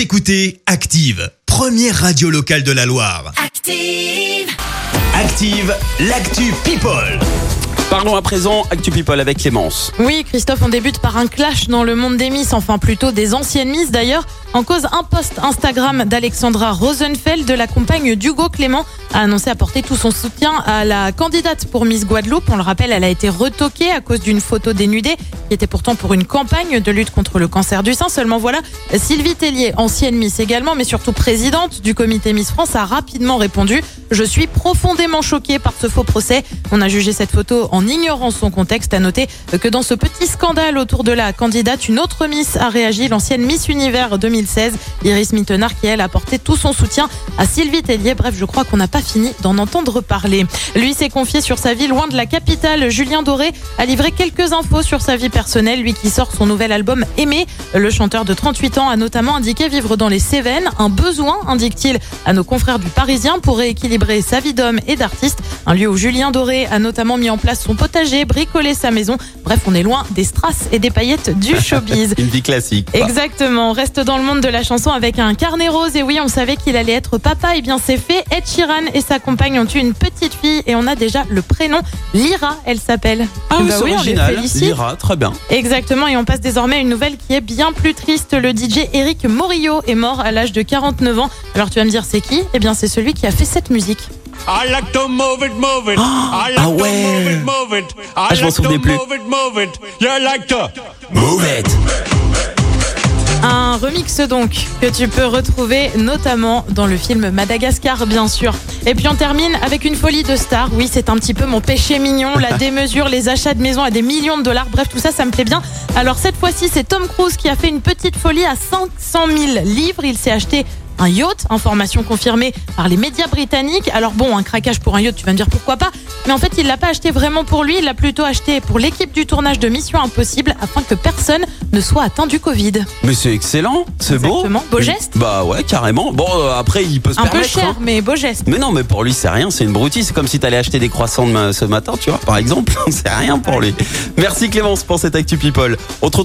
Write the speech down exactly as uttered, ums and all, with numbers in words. Vous écoutez Active, première radio locale de la Loire. Active Active, l'actu People. Parlons à présent Actu People avec Clémence. Oui, Christophe, on débute par un clash dans le monde des Miss, enfin plutôt des anciennes Miss d'ailleurs. En cause, un post Instagram d'Alexandra Rosenfeld, de la compagne d'Hugo Clément, a annoncé apporter tout son soutien à la candidate pour Miss Guadeloupe. On le rappelle, elle a été retoquée à cause d'une photo dénudée qui était pourtant pour une campagne de lutte contre le cancer du sein. Seulement voilà, Sylvie Tellier, ancienne Miss également, mais surtout présidente du comité Miss France, a rapidement répondu « Je suis profondément choquée par ce faux procès. On a jugé cette photo en ignorant son contexte. » À noter que dans ce petit scandale autour de la candidate, une autre Miss a réagi, l'ancienne Miss Univers deux mille seize, Iris Mittenaere, qui elle a apporté tout son soutien à Sylvie Tellier. Bref, je crois qu'on n'a pas fini d'en entendre parler. Lui s'est confié sur sa vie loin de la capitale. Julien Doré a livré quelques infos sur sa vie personnelle, lui qui sort son nouvel album Aimé. Le chanteur de trente-huit ans a notamment indiqué vivre dans les Cévennes, un besoin, indique-t-il à nos confrères du Parisien, pour rééquilibrer sa vie d'homme et d'artiste, un lieu où Julien Doré a notamment mis en place son potager, bricolé sa maison. Bref, on est loin des strass et des paillettes du showbiz. Une vie classique. Exactement, on reste dans le monde de la chanson avec un carnet rose. Et oui, on savait qu'il allait être papa, et bien c'est fait. Ed Sheeran et sa compagne ont eu une petite fille et on a déjà le prénom. Lyra, elle s'appelle. Ah bah oui, original. On les félicite. Lyra, très bien. Exactement, et on passe désormais à une nouvelle qui est bien plus triste. Le D J Éric Morillo est mort à l'âge de quarante-neuf ans. Alors tu vas me dire, c'est qui ? Eh bien, c'est celui qui a fait cette musique. I like to move it, move it. I like ah ouais. To move it, move it. I ah, je m'en souvenais plus. Move it, move it. You like to move it. Un remix donc que tu peux retrouver notamment dans le film Madagascar, bien sûr. Et puis on termine avec une folie de star. Oui, c'est un petit peu mon péché mignon, la démesure, les achats de maisons à des millions de dollars. Bref, tout ça, ça me plaît bien. Alors cette fois-ci, c'est Tom Cruise qui a fait une petite folie à cinq cent mille livres. Il s'est acheté un yacht, information confirmée par les médias britanniques. Alors bon, un craquage pour un yacht, tu vas me dire pourquoi pas. Mais en fait, il ne l'a pas acheté vraiment pour lui. Il l'a plutôt acheté pour l'équipe du tournage de Mission Impossible afin que personne ne soit atteint du Covid. Mais c'est excellent, c'est Exactement. beau. Exactement, beau geste. Bah ouais, carrément. Bon, euh, après, il peut se un permettre. Un peu cher, hein. Mais beau geste. Mais non, mais pour lui, c'est rien, c'est une broutille. C'est comme si tu allais acheter des croissants demain, ce matin, tu vois, par exemple. C'est rien pour lui. Merci Clémence pour cette Actu People. Autre